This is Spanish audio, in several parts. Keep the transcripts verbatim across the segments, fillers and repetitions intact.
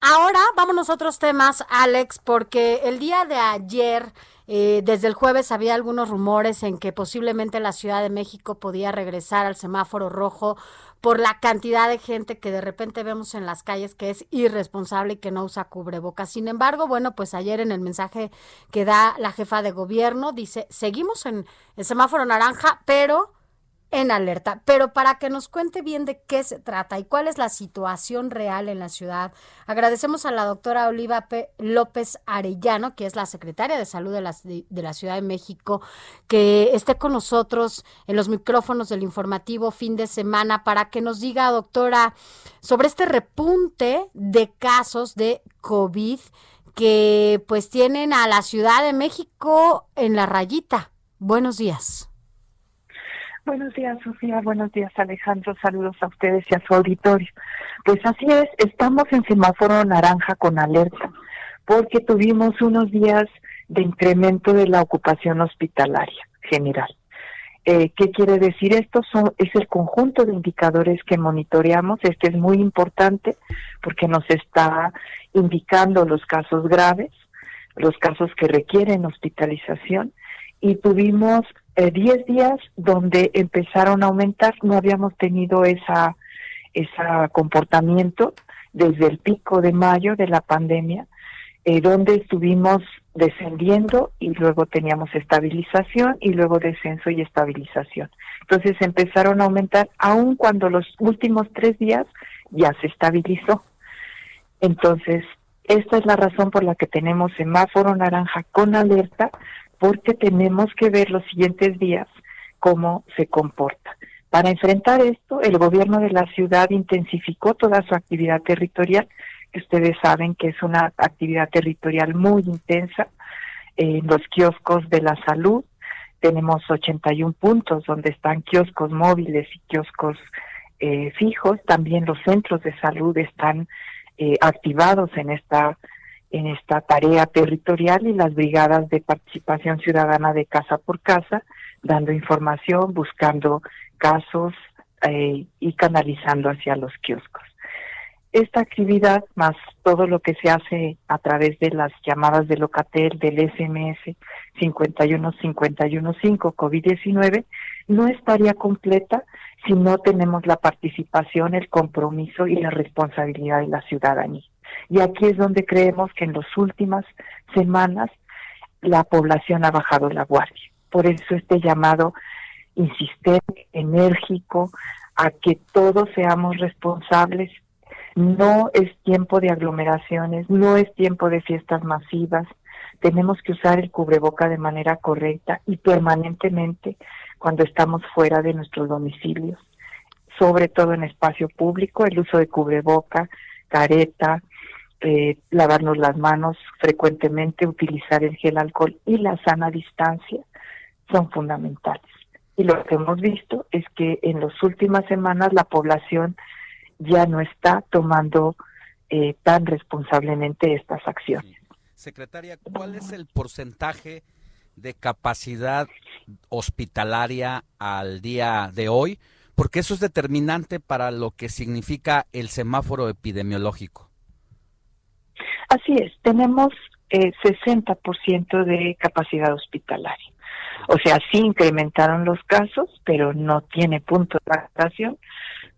Ahora vámonos a otros temas, Alex, porque el día de ayer, eh, desde el jueves, había algunos rumores en que posiblemente la Ciudad de México podía regresar al semáforo rojo por la cantidad de gente que de repente vemos en las calles que es irresponsable y que no usa cubrebocas. Sin embargo, bueno, pues ayer en el mensaje que da la jefa de gobierno dice, seguimos en el semáforo naranja, pero en alerta, pero para que nos cuente bien de qué se trata y cuál es la situación real en la ciudad, agradecemos a la doctora Oliva P. López Arellano, que es la secretaria de Salud de la, de la Ciudad de México, que esté con nosotros en los micrófonos del informativo fin de semana para que nos diga, doctora, sobre este repunte de casos de COVID que pues tienen a la Ciudad de México en la rayita. Buenos días. Buenos días, Sofía. Buenos días, Alejandro. Saludos a ustedes y a su auditorio. Pues así es, estamos en semáforo naranja con alerta, porque tuvimos unos días de incremento de la ocupación hospitalaria general. Eh, ¿Qué quiere decir esto? Son, es el conjunto de indicadores que monitoreamos. Este es muy importante porque nos está indicando los casos graves, los casos que requieren hospitalización, y tuvimos diez días donde empezaron a aumentar. No habíamos tenido esa ese comportamiento desde el pico de mayo de la pandemia, eh, donde estuvimos descendiendo y luego teníamos estabilización y luego descenso y estabilización. Entonces empezaron a aumentar, aun cuando los últimos tres días ya se estabilizó. Entonces, esta es la razón por la que tenemos semáforo naranja con alerta, porque tenemos que ver los siguientes días cómo se comporta. Para enfrentar esto, el gobierno de la ciudad intensificó toda su actividad territorial, que ustedes saben que es una actividad territorial muy intensa. En los kioscos de la salud tenemos ochenta y uno puntos donde están kioscos móviles y kioscos eh, fijos. También los centros de salud están eh, activados en esta en esta tarea territorial, y las brigadas de participación ciudadana de casa por casa, dando información, buscando casos eh, y canalizando hacia los kioscos. Esta actividad, más todo lo que se hace a través de las llamadas de Locatel, del S M S cinco uno cinco uno cinco COVID diecinueve, no estaría completa si no tenemos la participación, el compromiso y la responsabilidad de la ciudadanía. Y aquí es donde creemos que en las últimas semanas la población ha bajado la guardia. Por eso este llamado insistente, enérgico, a que todos seamos responsables. No es tiempo de aglomeraciones, no es tiempo de fiestas masivas. Tenemos que usar el cubreboca de manera correcta y permanentemente cuando estamos fuera de nuestros domicilios, sobre todo en espacio público, el uso de cubreboca, careta, Eh, lavarnos las manos frecuentemente, utilizar el gel alcohol y la sana distancia son fundamentales. Y lo que hemos visto es que en las últimas semanas la población ya no está tomando eh, tan responsablemente estas acciones. Secretaria, ¿cuál es el porcentaje de capacidad hospitalaria al día de hoy? Porque eso es determinante para lo que significa el semáforo epidemiológico. Así es, tenemos eh, sesenta por ciento de capacidad hospitalaria. O sea, sí incrementaron los casos, pero no tiene punto de adaptación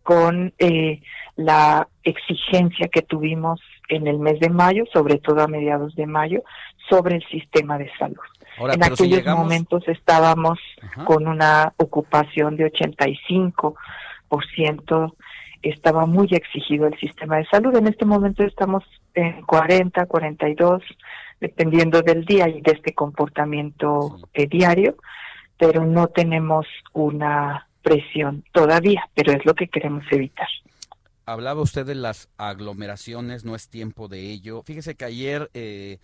con eh, la exigencia que tuvimos en el mes de mayo, sobre todo a mediados de mayo, sobre el sistema de salud. Ahora, en aquellos si llegamos... momentos estábamos Ajá. con una ocupación de ochenta y cinco por ciento. Estaba muy exigido el sistema de salud. En este momento estamos en cuarenta, cuarenta y dos, dependiendo del día y de este comportamiento eh, diario, pero no tenemos una presión todavía, pero es lo que queremos evitar. hablaba usted de las aglomeraciones, no es tiempo de ello. Fíjese que ayer, eh,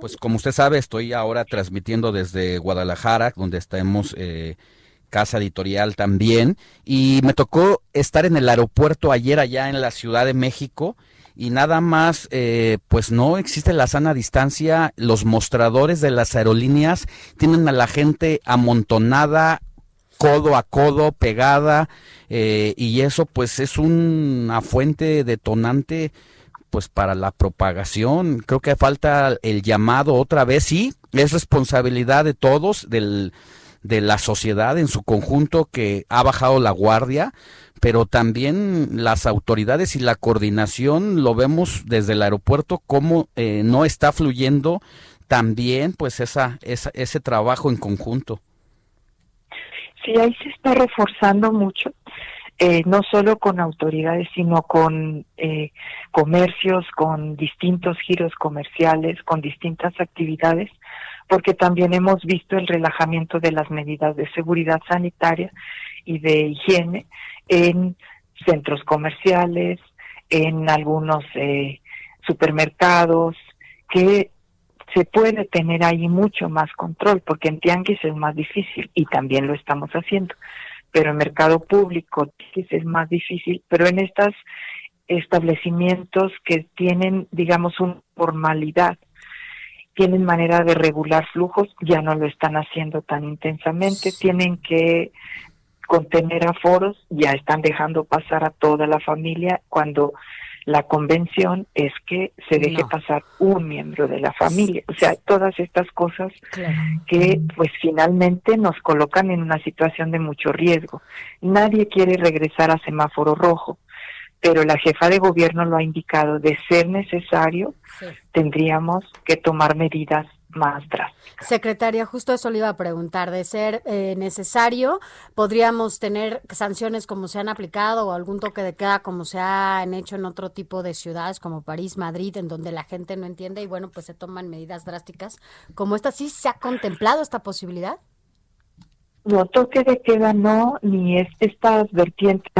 pues como usted sabe, estoy ahora transmitiendo desde Guadalajara, donde estamos eh, casa editorial también, y me tocó estar en el aeropuerto ayer allá en la Ciudad de México, y nada más, eh, pues no existe la sana distancia, los mostradores de las aerolíneas tienen a la gente amontonada, codo a codo, pegada, eh, y eso pues es una fuente detonante pues para la propagación. Creo que falta el llamado otra vez, sí, es responsabilidad de todos, del de la sociedad en su conjunto que ha bajado la guardia, pero también las autoridades y la coordinación, lo vemos desde el aeropuerto, cómo eh, no está fluyendo también pues esa, esa ese trabajo en conjunto. Sí, ahí se está reforzando mucho, eh, no solo con autoridades, sino con eh, comercios, con distintos giros comerciales, con distintas actividades, porque también hemos visto el relajamiento de las medidas de seguridad sanitaria y de higiene en centros comerciales, en algunos eh, supermercados, que se puede tener ahí mucho más control, porque en tianguis es más difícil, y también lo estamos haciendo, pero en mercado público es más difícil, pero en estos establecimientos que tienen, digamos, una formalidad, tienen manera de regular flujos, ya no lo están haciendo tan intensamente, tienen que contener aforos, ya están dejando pasar a toda la familia cuando... La convención es que se deje no. pasar un miembro de la familia. O sea, todas estas cosas claro. que pues finalmente nos colocan en una situación de mucho riesgo. Nadie quiere regresar a semáforo rojo, pero la jefa de gobierno lo ha indicado, de ser necesario sí. tendríamos que tomar medidas más drásticas. Secretaria, justo eso le iba a preguntar, de ser eh, necesario, ¿podríamos tener sanciones como se han aplicado o algún toque de queda como se han hecho en otro tipo de ciudades como París, Madrid, en donde la gente no entiende y bueno, pues se toman medidas drásticas como esta? ¿Sí se ha contemplado esta posibilidad? No, toque de queda no, ni es, estas vertientes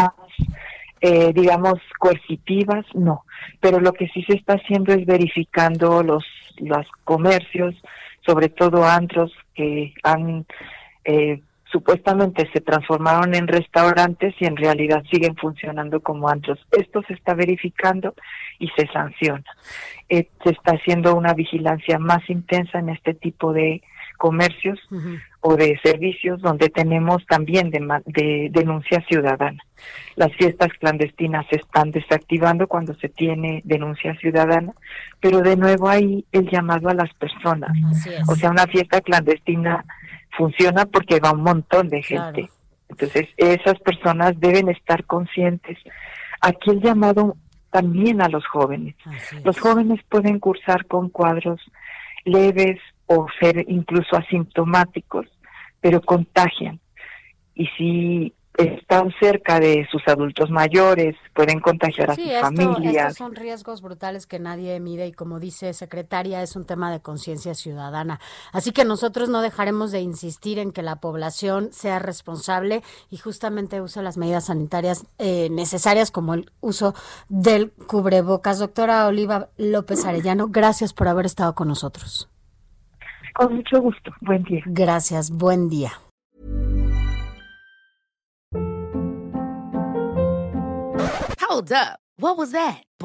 Eh, digamos, coercitivas, no. Pero lo que sí se está haciendo es verificando los, los comercios, sobre todo antros que han eh, supuestamente se transformaron en restaurantes y en realidad siguen funcionando como antros. Esto se está verificando y se sanciona. Eh, se está haciendo una vigilancia más intensa en este tipo de comercios uh-huh. o de servicios donde tenemos también de, de denuncia ciudadana. Las fiestas clandestinas se están desactivando cuando se tiene denuncia ciudadana, pero de nuevo ahí el llamado a las personas. O sea, una fiesta clandestina funciona porque va un montón de gente. Claro. Entonces, esas personas deben estar conscientes. Aquí el llamado también a los jóvenes. Los jóvenes pueden cursar con cuadros leves, o ser incluso asintomáticos, pero contagian. Y si están cerca de sus adultos mayores, pueden contagiar a sí, sus esto, familias. Estos son riesgos brutales que nadie mide y como dice secretaria, es un tema de conciencia ciudadana. Así que nosotros no dejaremos de insistir en que la población sea responsable y justamente use las medidas sanitarias eh, necesarias como el uso del cubrebocas. Doctora Oliva López Arellano, gracias por haber estado con nosotros. Con mucho gusto. Buen día. Gracias. Buen día. Hold up. What was that?